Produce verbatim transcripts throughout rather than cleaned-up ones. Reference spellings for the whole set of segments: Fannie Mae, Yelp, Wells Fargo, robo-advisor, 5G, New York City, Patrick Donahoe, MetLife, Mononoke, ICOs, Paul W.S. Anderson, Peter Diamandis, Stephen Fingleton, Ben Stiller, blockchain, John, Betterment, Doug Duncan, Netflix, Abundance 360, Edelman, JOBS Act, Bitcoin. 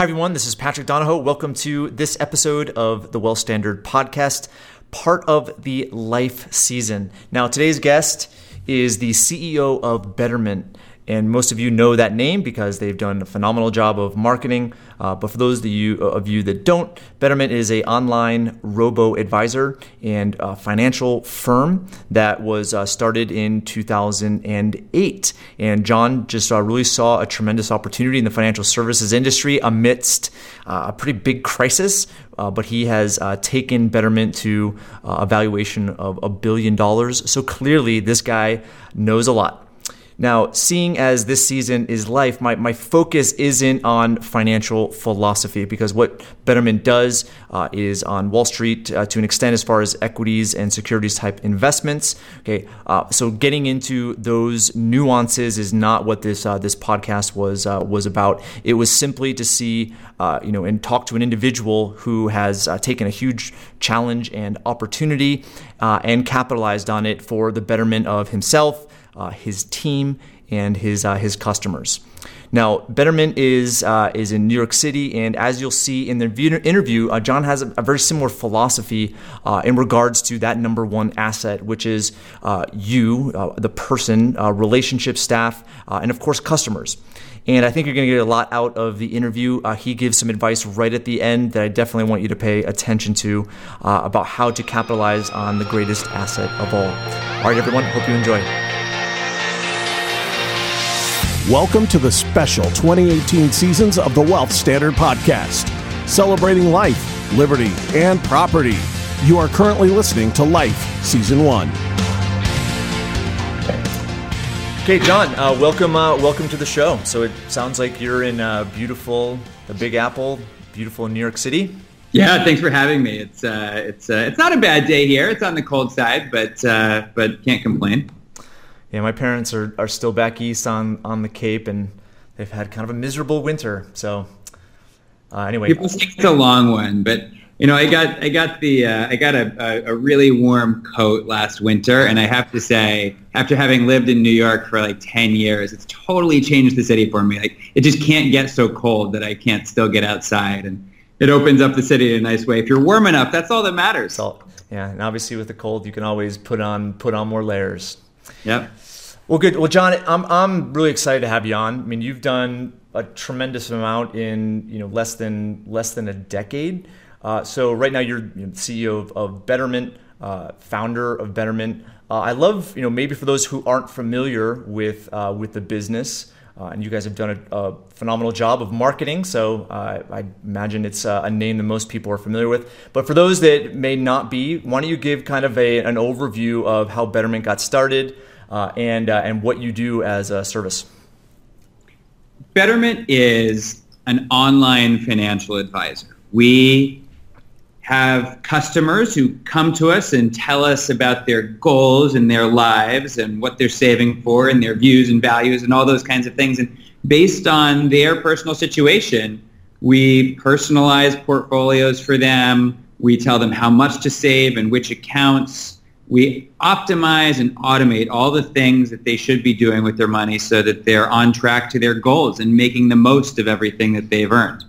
Hi, everyone. This is Patrick Donahoe. Welcome to this episode of the Well Standard Podcast, part of the Life season. Now, today's guest is the C E O of Betterment, and most of you know that name because they've done a phenomenal job of marketing. Uh, but for those of you, of you that don't, Betterment is an online robo-advisor and a financial firm that was uh, started in two thousand eight. And John just uh, really saw a tremendous opportunity in the financial services industry amidst uh, a pretty big crisis. Uh, but he has uh, taken Betterment to uh, a valuation of a billion dollars. So clearly, this guy knows a lot. Now, seeing as this season is life, my, my focus isn't on financial philosophy because what Betterment does uh, is on Wall Street uh, to an extent as far as equities and securities type investments. Okay, uh, so getting into those nuances is not what this uh, this podcast was uh, was about. It was simply to see uh, you know and talk to an individual who has uh, taken a huge challenge and opportunity uh, and capitalized on it for the betterment of himself, Uh, his team, and his uh, his customers. Now, Betterment is uh, is in New York City, and as you'll see in the interview, uh, John has a, a very similar philosophy uh, in regards to that number one asset, which is uh, you, uh, the person, uh, relationship, staff, uh, and of course, customers. And I think you're going to get a lot out of the interview. Uh, he gives some advice right at the end that I definitely want you to pay attention to uh, about how to capitalize on the greatest asset of all. All right, everyone, hope you enjoy. Welcome to the special twenty eighteen seasons of the Wealth Standard Podcast, celebrating life, liberty, and property. You are currently listening to Life Season one. Okay, John, uh, welcome uh, welcome to the show. So it sounds like you're in uh, beautiful, the Big Apple, beautiful New York City. Yeah, thanks for having me. It's uh, it's uh, it's not a bad day here. It's on the cold side, but uh, but can't complain. Yeah, my parents are, are still back east on, on the Cape, and they've had kind of a miserable winter. So, uh, anyway, people think it's a long one, but you know, I got I got the uh, I got a, a really warm coat last winter, and I have to say, after having lived in New York for like ten years, it's totally changed the city for me. Like, it just can't get so cold that I can't still get outside, and it opens up the city in a nice way. If you're warm enough, that's all that matters. So, yeah, and obviously with the cold, you can always put on put on more layers. Yeah. Well, good. Well, John, I'm I'm really excited to have you on. I mean, you've done a tremendous amount in you know less than less than a decade. Uh, so right now you're C E O of, of Betterment, uh, founder of Betterment. Uh, I love you know maybe for those who aren't familiar with uh, with the business, uh, and you guys have done a, a phenomenal job of marketing. So uh, I imagine it's uh, a name that most people are familiar with. But for those that may not be, why don't you give kind of a an overview of how Betterment got started? Uh, and uh, and what you do as a service. Betterment is an online financial advisor. We have customers who come to us and tell us about their goals and their lives and what they're saving for and their views and values and all those kinds of things. And based on their personal situation, we personalize portfolios for them. We tell them how much to save and which accounts. We optimize and automate all the things that they should be doing with their money so that they're on track to their goals and making the most of everything that they've earned.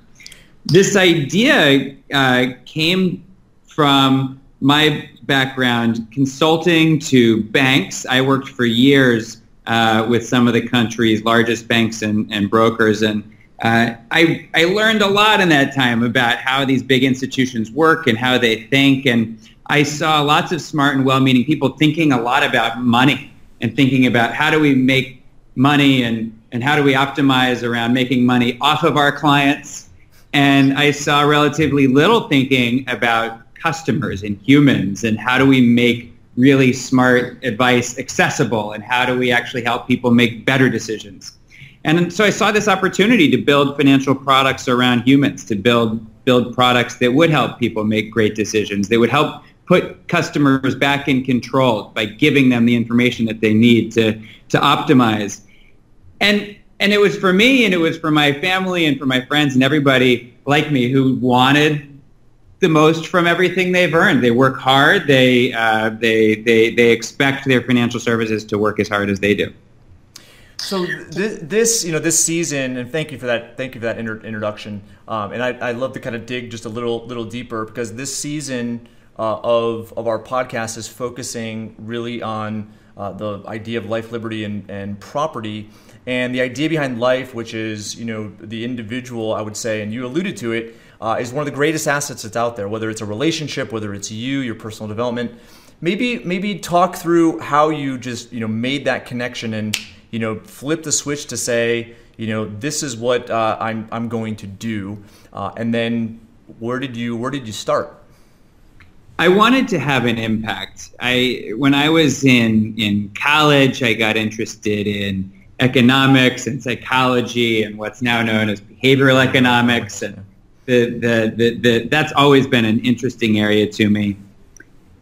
This idea uh, came from my background consulting to banks. I worked for years uh, with some of the country's largest banks and, and brokers, and uh, I, I learned a lot in that time about how these big institutions work and how they think, and I saw lots of smart and well-meaning people thinking a lot about money and thinking about how do we make money and, and how do we optimize around making money off of our clients. And I saw relatively little thinking about customers and humans and how do we make really smart advice accessible and how do we actually help people make better decisions. And so I saw this opportunity to build financial products around humans, to build build products that would help people make great decisions. They would help put customers back in control by giving them the information that they need to, to optimize. And and it was for me and it was for my family and for my friends and everybody like me who wanted the most from everything they've earned. They work hard. They uh, they they they expect their financial services to work as hard as they do. So th- this, you know, this season, and thank you for that. Thank you for that inter- introduction. Um, and I, I love to kind of dig just a little, little deeper, because this season uh, of of our podcast is focusing really on uh, the idea of life, liberty, and, and property, and the idea behind life, which is, you know, the individual, I would say, and you alluded to it, uh, is one of the greatest assets that's out there. Whether it's a relationship, whether it's you, your personal development, maybe maybe talk through how you just, you know, made that connection and, you know, flip the switch to say, you know, this is what uh, I'm I'm going to do, uh, and then where did you where did you start? I wanted to have an impact. I when I was in in college, I got interested in economics and psychology and what's now known as behavioral economics, and the the the, the that's always been an interesting area to me.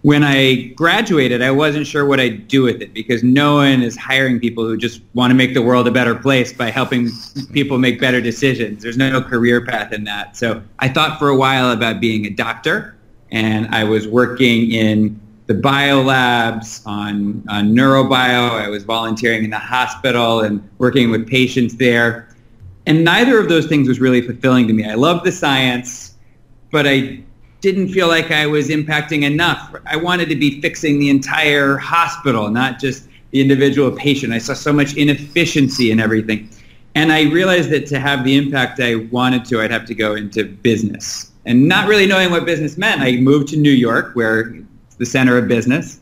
When I graduated, I wasn't sure what I'd do with it, because no one is hiring people who just want to make the world a better place by helping people make better decisions. There's no career path in that. So I thought for a while about being a doctor, and I was working in the biolabs on, on neurobio. I was volunteering in the hospital and working with patients there. And neither of those things was really fulfilling to me. I loved the science, but I didn't feel like I was impacting enough. I wanted to be fixing the entire hospital, not just the individual patient. I saw so much inefficiency in everything. And I realized that to have the impact I wanted to, I'd have to go into business. And not really knowing what business meant, I moved to New York, where it's the center of business.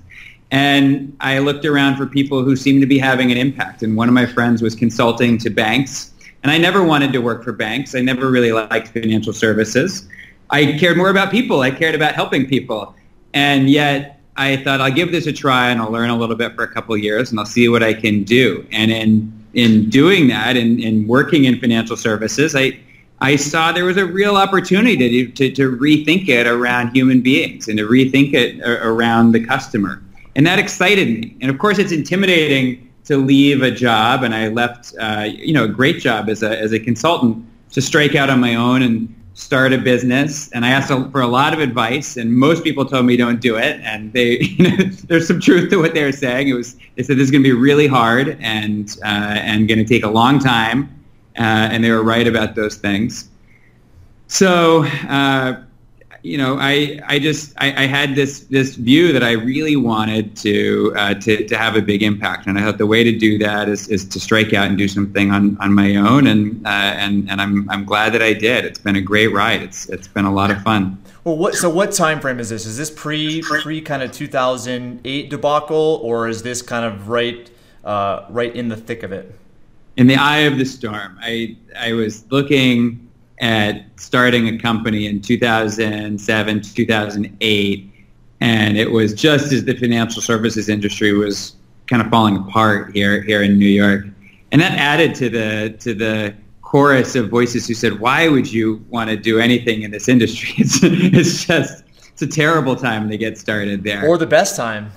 And I looked around for people who seemed to be having an impact. And one of my friends was consulting to banks. And I never wanted to work for banks. I never really liked financial services. I cared more about people. I cared about helping people. And yet I thought, I'll give this a try, and I'll learn a little bit for a couple of years, and I'll see what I can do. And in in doing that, in, in working in financial services, I I saw there was a real opportunity to, to, to rethink it around human beings and to rethink it around the customer. And that excited me. And, of course, it's intimidating to leave a job, and I left uh, you know, a great job as a as a consultant to strike out on my own and start a business. And I asked for a lot of advice, and most people told me don't do it. And they, you know, there's some truth to what they were saying. It was, they said this is going to be really hard and uh, and going to take a long time, uh, and they were right about those things. So, uh, you know, I I just I, I had this this view that I really wanted to uh, to to have a big impact, and I thought the way to do that is is to strike out and do something on, on my own, and uh, and and I'm I'm glad that I did. It's been a great ride. It's it's been a lot of fun. Well, what so what time frame is this? Is this pre pre kind of two thousand eight debacle, or is this kind of right uh, right in the thick of it? In the eye of the storm. I I was looking at starting a company in two thousand seven, two thousand eight, and it was just as the financial services industry was kind of falling apart here here in New York, and that added to the to the chorus of voices who said, "Why would you want to do anything in this industry? It's, it's just it's a terrible time to get started there." Or the best time.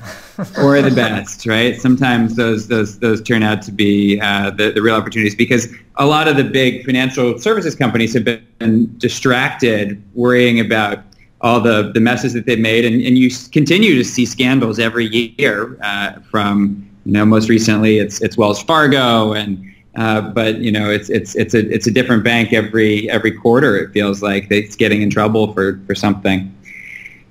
Or the best, right? Sometimes those those those turn out to be uh, the, the real opportunities, because a lot of the big financial services companies have been distracted worrying about all the, the messes that they've made. And, and you continue to see scandals every year uh, from, you know, most recently it's it's Wells Fargo, and uh, but, you know, it's it's it's a it's a different bank every every quarter. It feels like it's getting in trouble for, for something.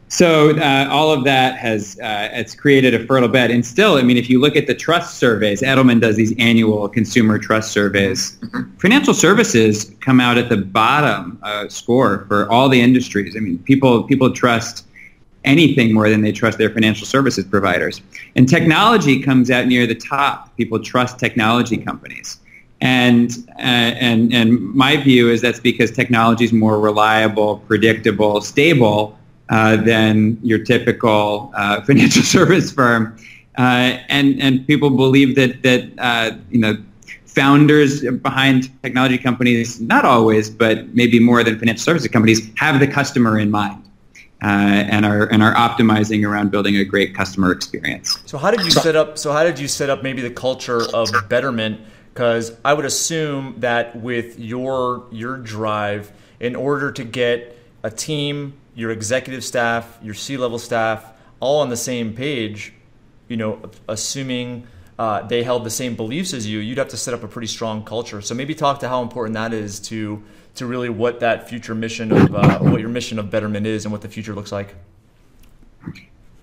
So uh, all of that has uh, it's created a fertile bed. And still, I mean, if you look at the trust surveys, Edelman does these annual consumer trust surveys. Mm-hmm. Financial services come out at the bottom uh, score for all the industries. I mean, people people trust anything more than they trust their financial services providers. And technology comes out near the top. People trust technology companies. And uh, and and my view is that's because technology is more reliable, predictable, stable Uh, than your typical uh, financial service firm, uh, and and people believe that that uh, you know, founders behind technology companies, not always, but maybe more than financial services companies, have the customer in mind uh, and are and are optimizing around building a great customer experience. So how did you set up? So how did you set up maybe the culture of Betterment? Because I would assume that with your your drive, in order to get a team, your executive staff, your C-level staff, all on the same page, you know, assuming uh, they held the same beliefs as you, you'd have to set up a pretty strong culture. So maybe talk to how important that is to to really what that future mission of uh, what your mission of Betterment is and what the future looks like.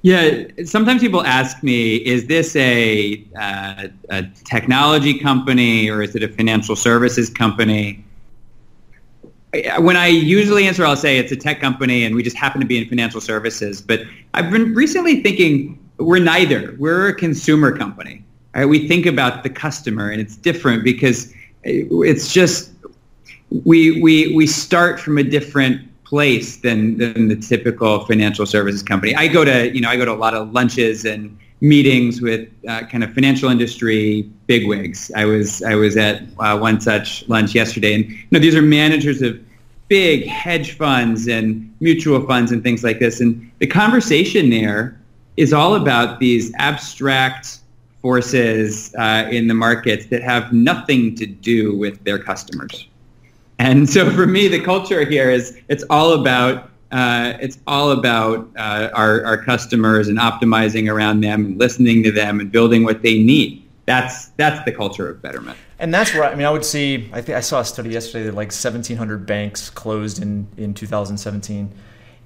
Yeah, sometimes people ask me, is this a, uh, a technology company or is it a financial services company? When I usually answer, I'll say it's a tech company and we just happen to be in financial services. But I've been recently thinking we're neither. We're a consumer company. Right? We think about the customer, and it's different because it's just we we we start from a different place than, than the typical financial services company. I go to, you know, I go to a lot of lunches and meetings with uh, kind of financial industry bigwigs. I was I was at uh, one such lunch yesterday, and you know, these are managers of big hedge funds and mutual funds and things like this. And the conversation there is all about these abstract forces uh, in the markets that have nothing to do with their customers. And so for me, the culture here is it's all about uh, it's all about uh, our, our customers and optimizing around them and listening to them and building what they need. That's that's the culture of Betterment. And that's where I mean I would see I think I saw a study yesterday that like seventeen hundred banks closed in, in two thousand seventeen.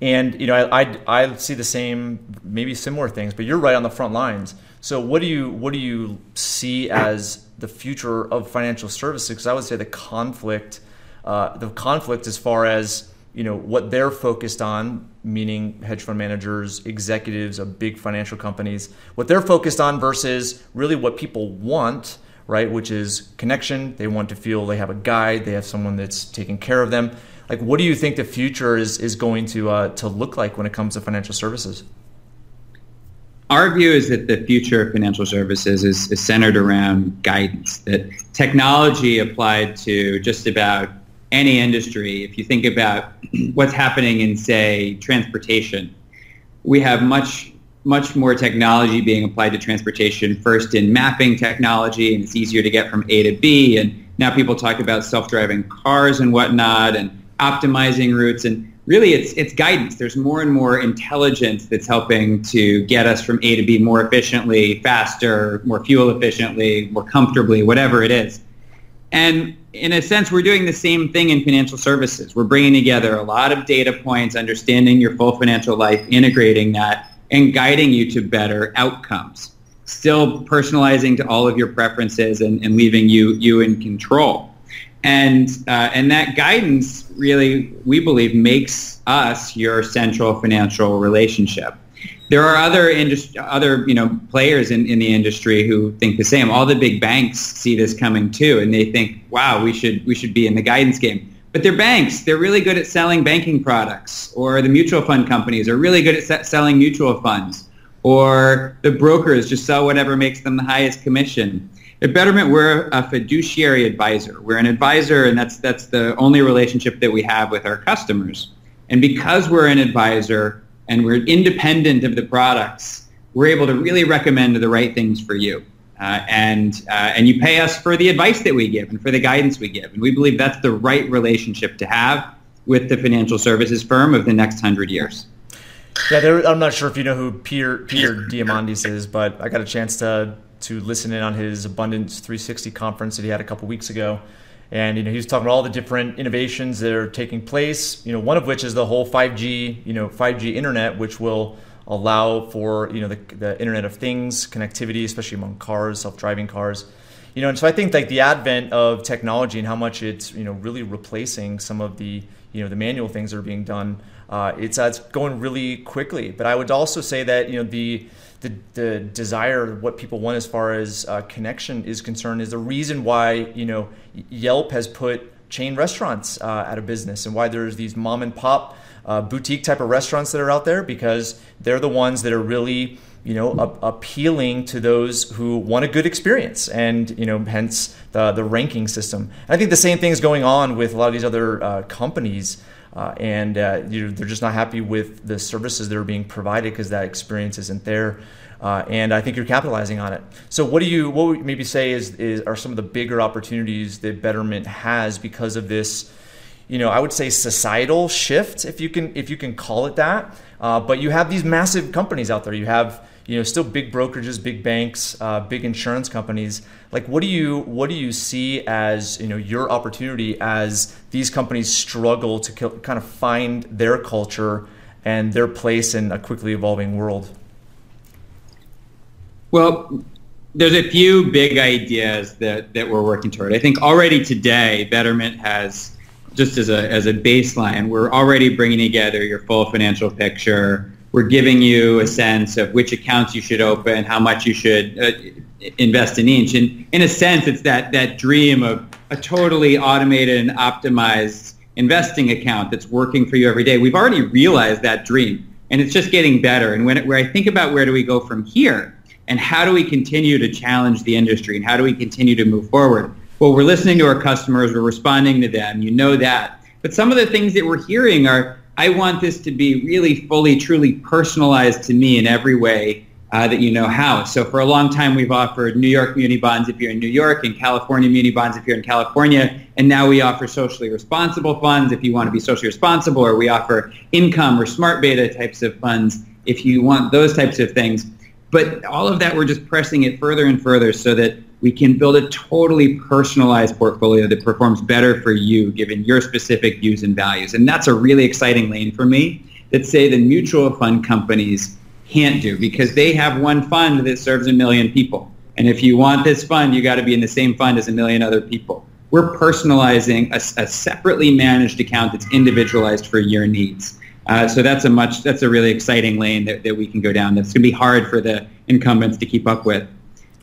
And you know I, I I see the same maybe similar things, but you're right on the front lines. So what do you what do you see as the future of financial services? Because I would say the conflict. Uh, the conflict as far as, you know, what they're focused on, meaning hedge fund managers, executives of big financial companies, what they're focused on versus really what people want, right, which is connection. They want to feel they have a guide. They have someone that's taking care of them. Like, what do you think the future is is going to uh, to look like when it comes to financial services? Our view is that the future of financial services is, is centered around guidance, that technology applied to just about any industry. If you think about what's happening in, say, transportation, we have much, much more technology being applied to transportation, first in mapping technology, and it's easier to get from A to B. And now people talk about self-driving cars and whatnot and optimizing routes. And really, it's it's guidance. There's more and more intelligence that's helping to get us from A to B more efficiently, faster, more fuel efficiently, more comfortably, whatever it is. And in a sense, we're doing the same thing in financial services. We're bringing together a lot of data points, understanding your full financial life, integrating that, and guiding you to better outcomes, still personalizing to all of your preferences and, and leaving you you in control. And uh, and that guidance really, we believe, makes us your central financial relationship. There are other industry, other you know, players in, in the industry who think the same. All the big banks see this coming too, and they think, "Wow, we should we should be in the guidance game." But they're banks; they're really good at selling banking products, or the mutual fund companies are really good at se- selling mutual funds, or the brokers just sell whatever makes them the highest commission. At Betterment, we're a fiduciary advisor. We're an advisor, and that's that's the only relationship that we have with our customers. And because we're an advisor, and we're independent of the products, we're able to really recommend the right things for you. Uh, and uh, and you pay us for the advice that we give and for the guidance we give. And we believe that's the right relationship to have with the financial services firm of the next hundred years. Yeah, there, I'm not sure if you know who Peter, Peter Diamandis is, but I got a chance to to listen in on his Abundance three sixty conference that he had a couple weeks ago. And you know, he was talking about all the different innovations that are taking place. You know, one of which is the whole five G, you know, five G internet, which will allow for you know the, the Internet of Things connectivity, especially among cars, self-driving cars. You know, and so I think like the advent of technology and how much it's you know really replacing some of the you know the manual things that are being done. Uh, it's uh, it's going really quickly. But I would also say that you know the The, the desire, what people want as far as uh, connection is concerned, is the reason why you know Yelp has put chain restaurants uh, out of business, and why there's these mom and pop uh, boutique type of restaurants that are out there, because they're the ones that are really you know a- appealing to those who want a good experience, and you know hence the the ranking system. And I think the same thing is going on with a lot of these other uh, companies. Uh, and uh, you know, they're just not happy with the services that are being provided because that experience isn't there. Uh, and I think you're capitalizing on it. So what do you, what would you maybe say is, is are some of the bigger opportunities that Betterment has because of this, you know, I would say societal shift, if you can, if you can call it that. Uh, but you have these massive companies out there. You have you know, still big brokerages, big banks, uh, big insurance companies. Like, what do you what do you see as, you know, your opportunity as these companies struggle to k- kind of find their culture and their place in a quickly evolving world? Well, there's a few big ideas that, that we're working toward. I think already today, Betterment has, just as a as a baseline, we're already bringing together your full financial picture. We're giving you a sense of which accounts you should open, how much you should uh, invest in each. And in a sense, it's that, that dream of a totally automated and optimized investing account that's working for you every day. We've already realized that dream, and it's just getting better. And when it, where I think about where do we go from here, and how do we continue to challenge the industry, and how do we continue to move forward? Well, we're listening to our customers, we're responding to them, you know that. But some of the things that we're hearing are, I want this to be really fully, truly personalized to me in every way uh, that you know how. So for a long time, we've offered New York muni bonds if you're in New York, and California muni bonds if you're in California, and now we offer socially responsible funds if you want to be socially responsible, or we offer income or smart beta types of funds if you want those types of things. But all of that, we're just pressing it further and further so that we can build a totally personalized portfolio that performs better for you, given your specific views and values. And that's a really exciting lane for me that, say, the mutual fund companies can't do, because they have one fund that serves a million people. And if you want this fund, you got to be in the same fund as a million other people. We're personalizing a, a separately managed account that's individualized for your needs. Uh, so that's a much that's a really exciting lane that, that we can go down. That's going to be hard for the incumbents to keep up with.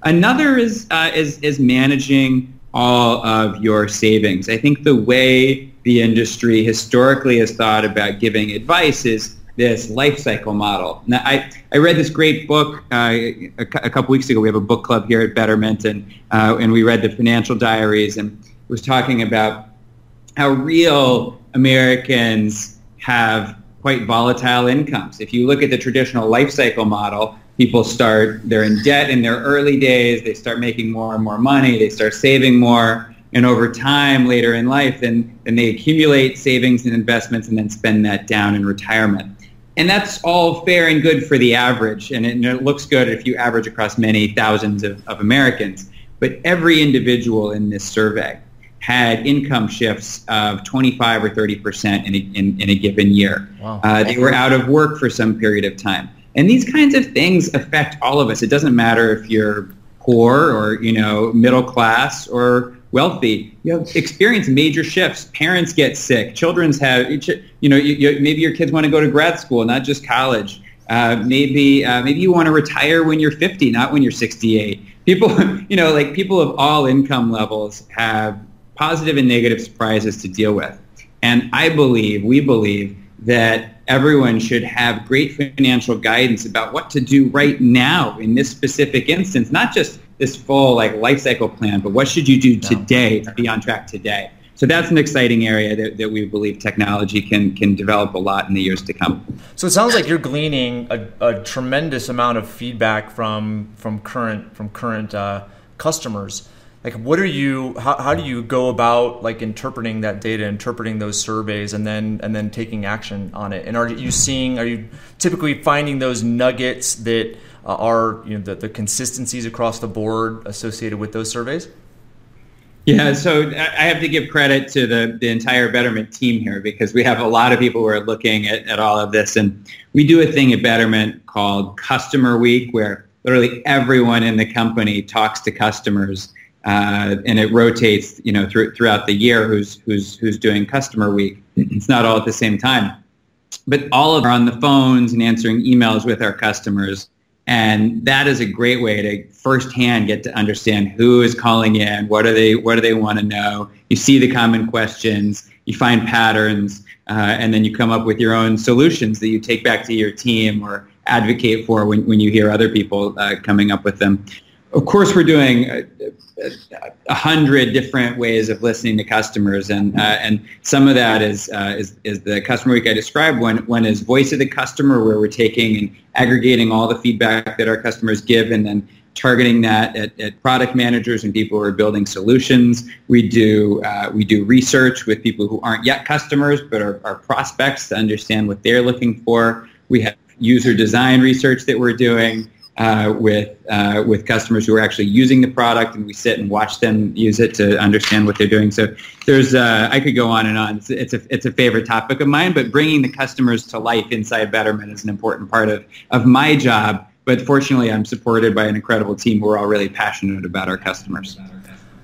Another is uh, is is managing all of your savings. I think the way the industry historically has thought about giving advice is this life cycle model. Now, I, I read this great book uh, a, a couple weeks ago. We have a book club here at Betterment, and uh, and we read the Financial Diaries, and it was talking about how real Americans have quite volatile incomes. If you look at the traditional life cycle model, people start, they're in debt in their early days, they start making more and more money, they start saving more, and over time, later in life, then, then they accumulate savings and investments and then spend that down in retirement. And that's all fair and good for the average, and it, and it looks good if you average across many thousands of, of Americans. But every individual in this survey had income shifts of twenty-five or thirty percent in a, in, in a given year. Wow. Uh, they were out of work for some period of time. And these kinds of things affect all of us. It doesn't matter if you're poor or, you know, middle class or wealthy. You have experience major shifts. Parents get sick. Children's have, you know, you, you, maybe your kids want to go to grad school, not just college. Uh, maybe uh, maybe you want to retire when you're fifty, not when you're sixty-eight. People, you know, like people of all income levels have positive and negative surprises to deal with. And I believe, we believe, that everyone should have great financial guidance about what to do right now in this specific instance, not just this full like life cycle plan, but what should you do today to be on track today. So that's an exciting area that, that we believe technology can can develop a lot in the years to come. So it sounds like you're gleaning a, a tremendous amount of feedback from from current from current uh, customers. Like, what are you? How, how do you go about like interpreting that data, interpreting those surveys, and then and then taking action on it? And are you seeing? Are you typically finding those nuggets that uh, are, you know, the, the consistencies across the board associated with those surveys? Yeah, so I have to give credit to the, the entire Betterment team here, because we have a lot of people who are looking at, at all of this, and we do a thing at Betterment called Customer Week, where literally everyone in the company talks to customers. Uh, and it rotates, you know, through, throughout the year who's who's who's doing Customer Week. It's not all at the same time. But all of them are on the phones and answering emails with our customers. And that is a great way to firsthand get to understand who is calling in, what are they, what do they want to know. You see the common questions, you find patterns, uh, and then you come up with your own solutions that you take back to your team or advocate for when, when you hear other people uh, coming up with them. Of course, we're doing a, a hundred different ways of listening to customers, and uh, and some of that is, uh, is is the Customer Week I described. One one is Voice of the Customer, where we're taking and aggregating all the feedback that our customers give, and then targeting that at, at product managers and people who are building solutions. We do uh, we do research with people who aren't yet customers but are, are prospects to understand what they're looking for. We have user design research that we're doing. uh, with uh, with customers who are actually using the product, and we sit and watch them use it to understand what they're doing. So there's uh, I could go on and on. It's, it's a it's a favorite topic of mine, but bringing the customers to life inside Betterment is an important part of of my job. But fortunately, I'm supported by an incredible team. We're all really passionate about our customers.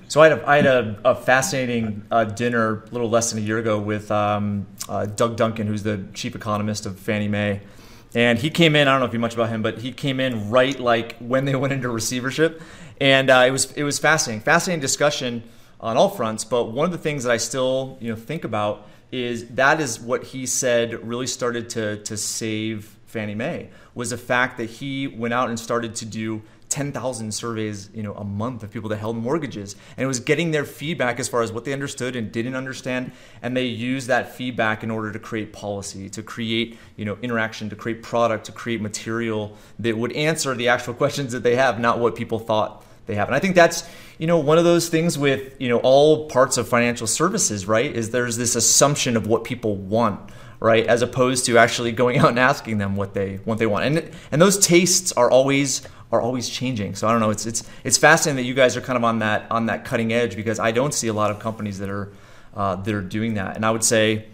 So I had a, I had a, a fascinating uh, dinner a little less than a year ago with um, uh, Doug Duncan, who's the chief economist of Fannie Mae. And he came in, I don't know if you know much about him, but he came in right like when they went into receivership. And uh, it was it was fascinating, fascinating discussion on all fronts. But one of the things that I still you know think about is that is what he said really started to to save Fannie Mae, was the fact that he went out and started to do ten thousand surveys, you know, a month of people that held mortgages, and it was getting their feedback as far as what they understood and didn't understand, and they used that feedback in order to create policy, to create, you know, interaction, to create product, to create material that would answer the actual questions that they have, not what people thought they have. And I think that's, you know, one of those things with, you know, all parts of financial services, right, is there's this assumption of what people want, right, as opposed to actually going out and asking them what they what they want. And and those tastes are always are always changing. So I don't know, it's it's it's fascinating that you guys are kind of on that on that cutting edge, because I don't see a lot of companies that are uh, that are doing that. And I would say,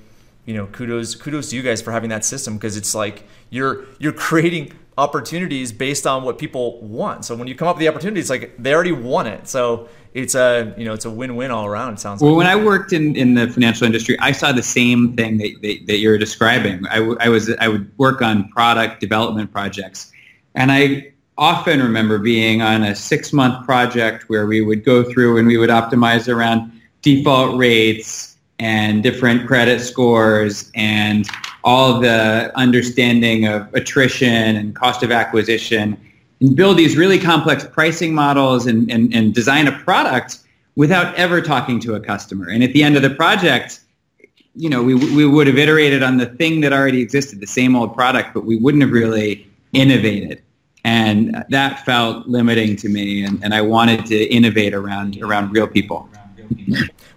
you know, kudos kudos to you guys for having that system, because it's like you're you're creating opportunities based on what people want. So when you come up with the opportunity, it's like they already want it. So it's a, you know, it's a win-win all around, it sounds well, like. Well, when I worked in, in the financial industry, I saw the same thing that, that, that you're describing. I, w- I was I would work on product development projects, and I often remember being on a six-month project where we would go through and we would optimize around default rates and different credit scores and all the understanding of attrition and cost of acquisition, and build these really complex pricing models and, and, and design a product without ever talking to a customer. And at the end of the project, you know, we we would have iterated on the thing that already existed, the same old product, but we wouldn't have really innovated. And that felt limiting to me, and, and I wanted to innovate around around real people.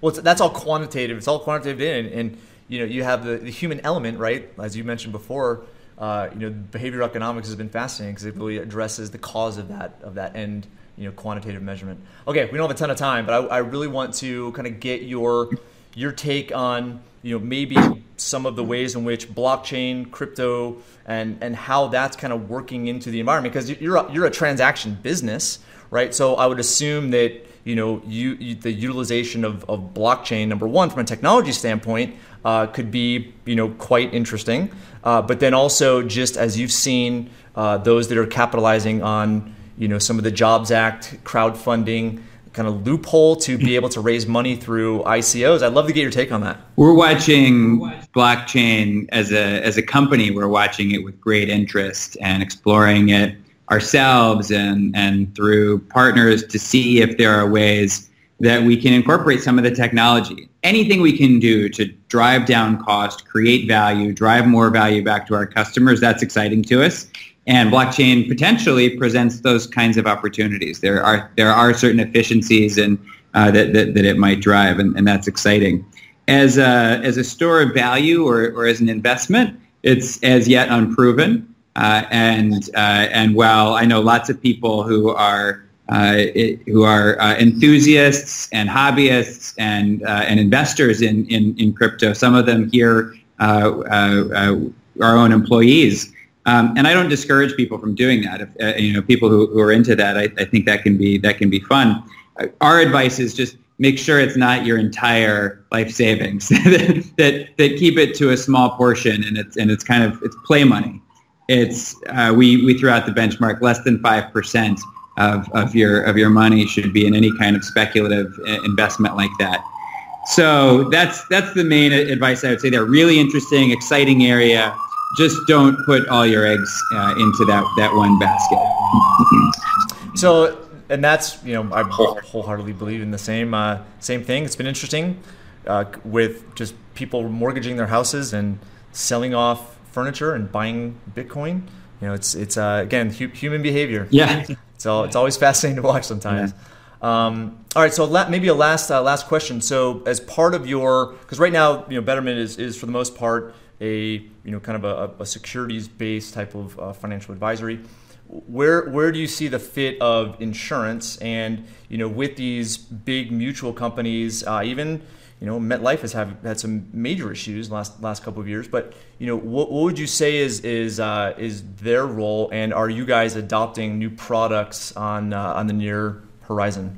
Well, it's, that's all quantitative. It's all quantitative, and, and you know, you have the, the human element, right? As you mentioned before, uh, you know, behavioral economics has been fascinating because it really addresses the cause of that of that end, you know, quantitative measurement. Okay, we don't have a ton of time, but I, I really want to kind of get your your take on, you know, maybe some of the ways in which blockchain, crypto, and and how that's kind of working into the environment, because you're a, you're a transaction business, right? So I would assume that, you know, you, you, the utilization of, of blockchain, number one, from a technology standpoint, uh, could be, you know, quite interesting. Uh, but then also, just as you've seen, uh, those that are capitalizing on, you know, some of the JOBS Act crowdfunding kind of loophole to be able to raise money through I C Os. I'd love to get your take on that. We're watching blockchain as a as a company. We're watching it with great interest and exploring it ourselves and, and through partners to see if there are ways that we can incorporate some of the technology. Anything we can do to drive down cost, create value, drive more value back to our customers, that's exciting to us. And blockchain potentially presents those kinds of opportunities. There are there are certain efficiencies and uh, that, that that it might drive, and, and that's exciting. As a, as a store of value or, or as an investment, it's as yet unproven. Uh, and uh, and while I know lots of people who are uh, who are uh, enthusiasts and hobbyists and uh, and investors in, in, in crypto, some of them here uh, uh, uh, our own employees, um, and I don't discourage people from doing that. If, uh, you know, people who, who are into that, I, I think that can be that can be fun. Our advice is just make sure it's not your entire life savings. that, that that keep it to a small portion, and it's and it's kind of it's play money. It's uh, we we threw out the benchmark. Less than five percent of of your of your money should be in any kind of speculative investment like that. So that's that's the main advice I would say. They're really interesting, exciting area. Just don't put all your eggs uh, into that that one basket. So, and that's, you know, I wholeheartedly believe in the same uh, same thing. It's been interesting uh, with just people mortgaging their houses and selling off furniture and buying Bitcoin. You know, it's it's uh, again hu- human behavior. Yeah, it's all it's always fascinating to watch sometimes. Yeah. Um, all right, so la- maybe a last uh, last question. So as part of your, because right now, you know, Betterment is is for the most part a, you know, kind of a, a securities based type of uh, financial advisory. where where do you see the fit of insurance, and you know, with these big mutual companies, uh, even you know, MetLife has have, had some major issues in the last last couple of years. But you know, what, what would you say is is uh, is their role, and are you guys adopting new products on uh, on the near horizon?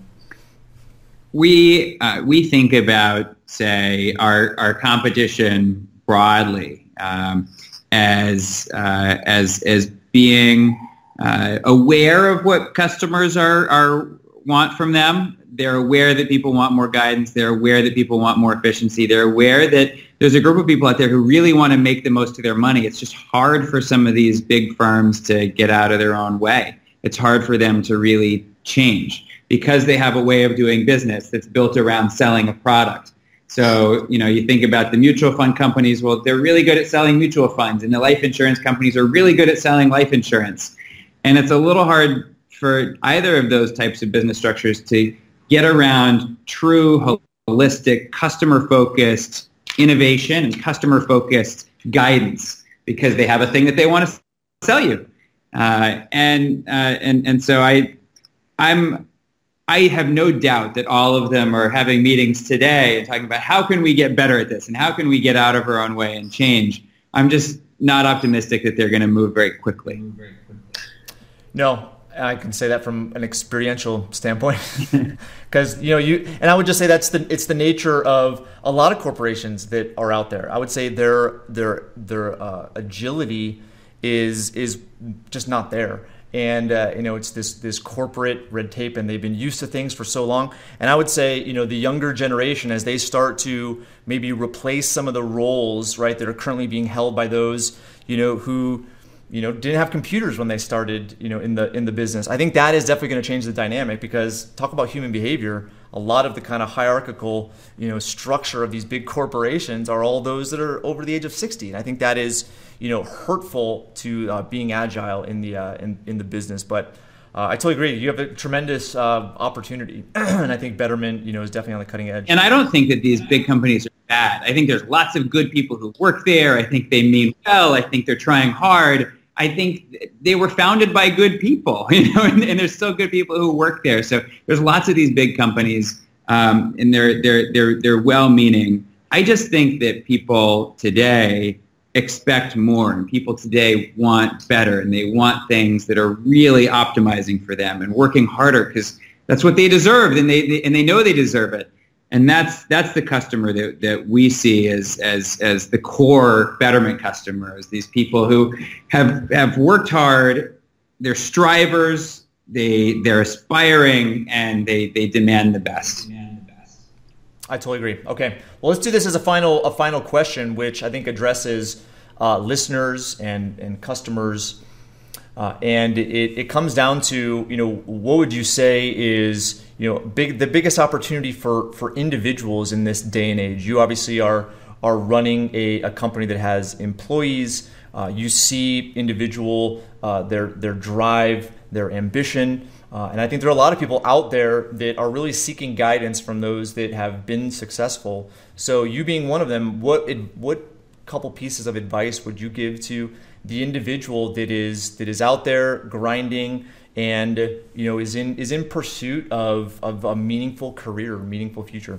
We uh, we think about, say, our our competition broadly um, as uh, as as being uh, aware of what customers are are want from them. They're aware that people want more guidance. They're aware that people want more efficiency. They're aware that there's a group of people out there who really want to make the most of their money. It's just hard for some of these big firms to get out of their own way. It's hard for them to really change because they have a way of doing business that's built around selling a product. So, you know, you think about the mutual fund companies. Well, they're really good at selling mutual funds, and the life insurance companies are really good at selling life insurance. And it's a little hard for either of those types of business structures to get around true, holistic, customer-focused innovation and customer-focused guidance, because they have a thing that they want to sell you. Uh, and uh, and and so I, I'm, I have no doubt that all of them are having meetings today and talking about how can we get better at this and how can we get out of our own way and change. I'm just not optimistic that they're going to move very quickly. No. I can say that from an experiential standpoint, because you know you and I would just say that's the it's the nature of a lot of corporations that are out there. I would say their their their uh, agility is is just not there, and uh, you know it's this this corporate red tape, and they've been used to things for so long. And I would say you know the younger generation, as they start to maybe replace some of the roles right that are currently being held by those you know who. You know, didn't have computers when they started, you know, in the in the business. I think that is definitely going to change the dynamic, because talk about human behavior. A lot of the kind of hierarchical, you know, structure of these big corporations are all those that are over the age of sixty. And I think that is, you know, hurtful to uh, being agile in the uh, in in the business. But uh, I totally agree. You have a tremendous uh, opportunity, and I think Betterment, you know, is definitely on the cutting edge. And I don't think that these big companies are bad. I think there's lots of good people who work there. I think they mean well. I think they're trying hard. I think they were founded by good people, you know, and, and there's still good people who work there. So there's lots of these big companies, um, and they're they're they're they're well-meaning. I just think that people today expect more, and people today want better, and they want things that are really optimizing for them and working harder, because that's what they deserve, and they, they and they know they deserve it. And that's that's the customer that, that we see as as as the core Betterment customers. These people who have have worked hard, they're strivers, they they're aspiring, and they, they demand the best. I totally agree. Okay, well, let's do this as a final a final question, which I think addresses uh, listeners and and customers, uh, and it it comes down to you know what would you say is You know, big the biggest opportunity for, for individuals in this day and age. You obviously are are running a, a company that has employees. Uh, you see individual uh, their their drive, their ambition, uh, and I think there are a lot of people out there that are really seeking guidance from those that have been successful. So you being one of them, what what couple pieces of advice would you give to the individual that is that is out there grinding? And you know, is in is in pursuit of, of a meaningful career, meaningful future.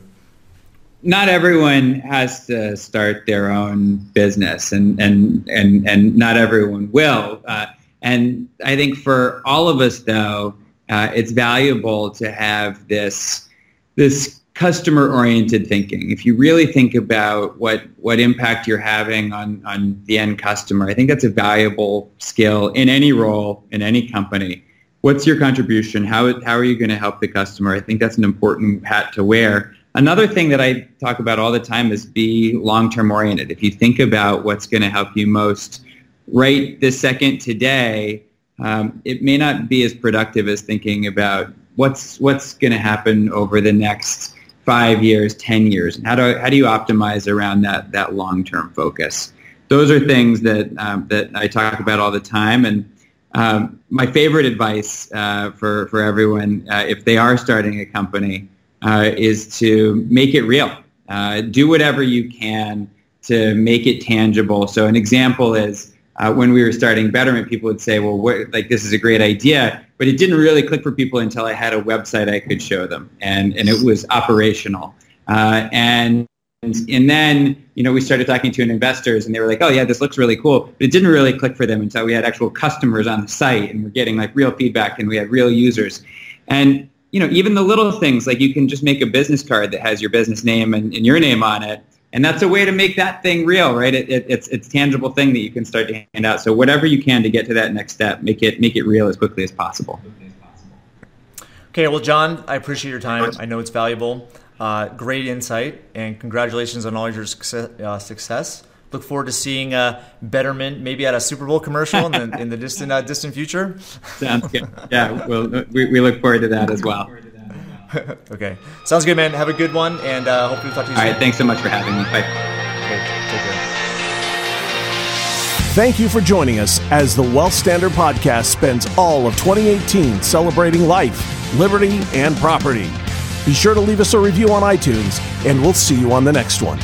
Not everyone has to start their own business, and and and, and not everyone will. Uh, and I think for all of us, though, uh, it's valuable to have this this customer-oriented thinking. If you really think about what what impact you're having on on the end customer, I think that's a valuable skill in any role, in any company. What's your contribution? How how are you going to help the customer? I think that's an important hat to wear. Another thing that I talk about all the time is be long-term oriented. If you think about what's going to help you most right this second today, um, it may not be as productive as thinking about what's what's going to happen over the next five years, ten years, and how do how do you optimize around that that long-term focus? Those are things that um, that I talk about all the time. And Um, my favorite advice uh, for, for everyone, uh, if they are starting a company, uh, is to make it real. Uh, do whatever you can to make it tangible. So an example is Uh, when we were starting Betterment, people would say, well, what, like, this is a great idea. But it didn't really click for people until I had a website I could show them, and, and it was operational. Uh, and and then, you know, we started talking to investors, and they were like, oh, yeah, this looks really cool. But it didn't really click for them until we had actual customers on the site, and we're getting, like, real feedback, and we had real users. And, you know, even the little things, like you can just make a business card that has your business name and, and your name on it. And that's a way to make that thing real, right? It, it, it's it's a tangible thing that you can start to hand out. So whatever you can to get to that next step, make it make it real as quickly as possible. Okay, well, John, I appreciate your time. I know it's valuable. Uh, great insight, and congratulations on all your success. Uh, success. Look forward to seeing uh, Betterment maybe at a Super Bowl commercial in the, in the distant uh, distant future. Sounds good. Yeah, we'll, we we look forward to that as well. Okay. Sounds good, man. Have a good one, and uh, hopefully we'll talk to you soon. All right. Thanks so much for having me. Bye. Okay, take care. Thank you for joining us as the Wealth Standard Podcast spends all of twenty eighteen celebrating life, liberty, and property. Be sure to leave us a review on iTunes, and we'll see you on the next one.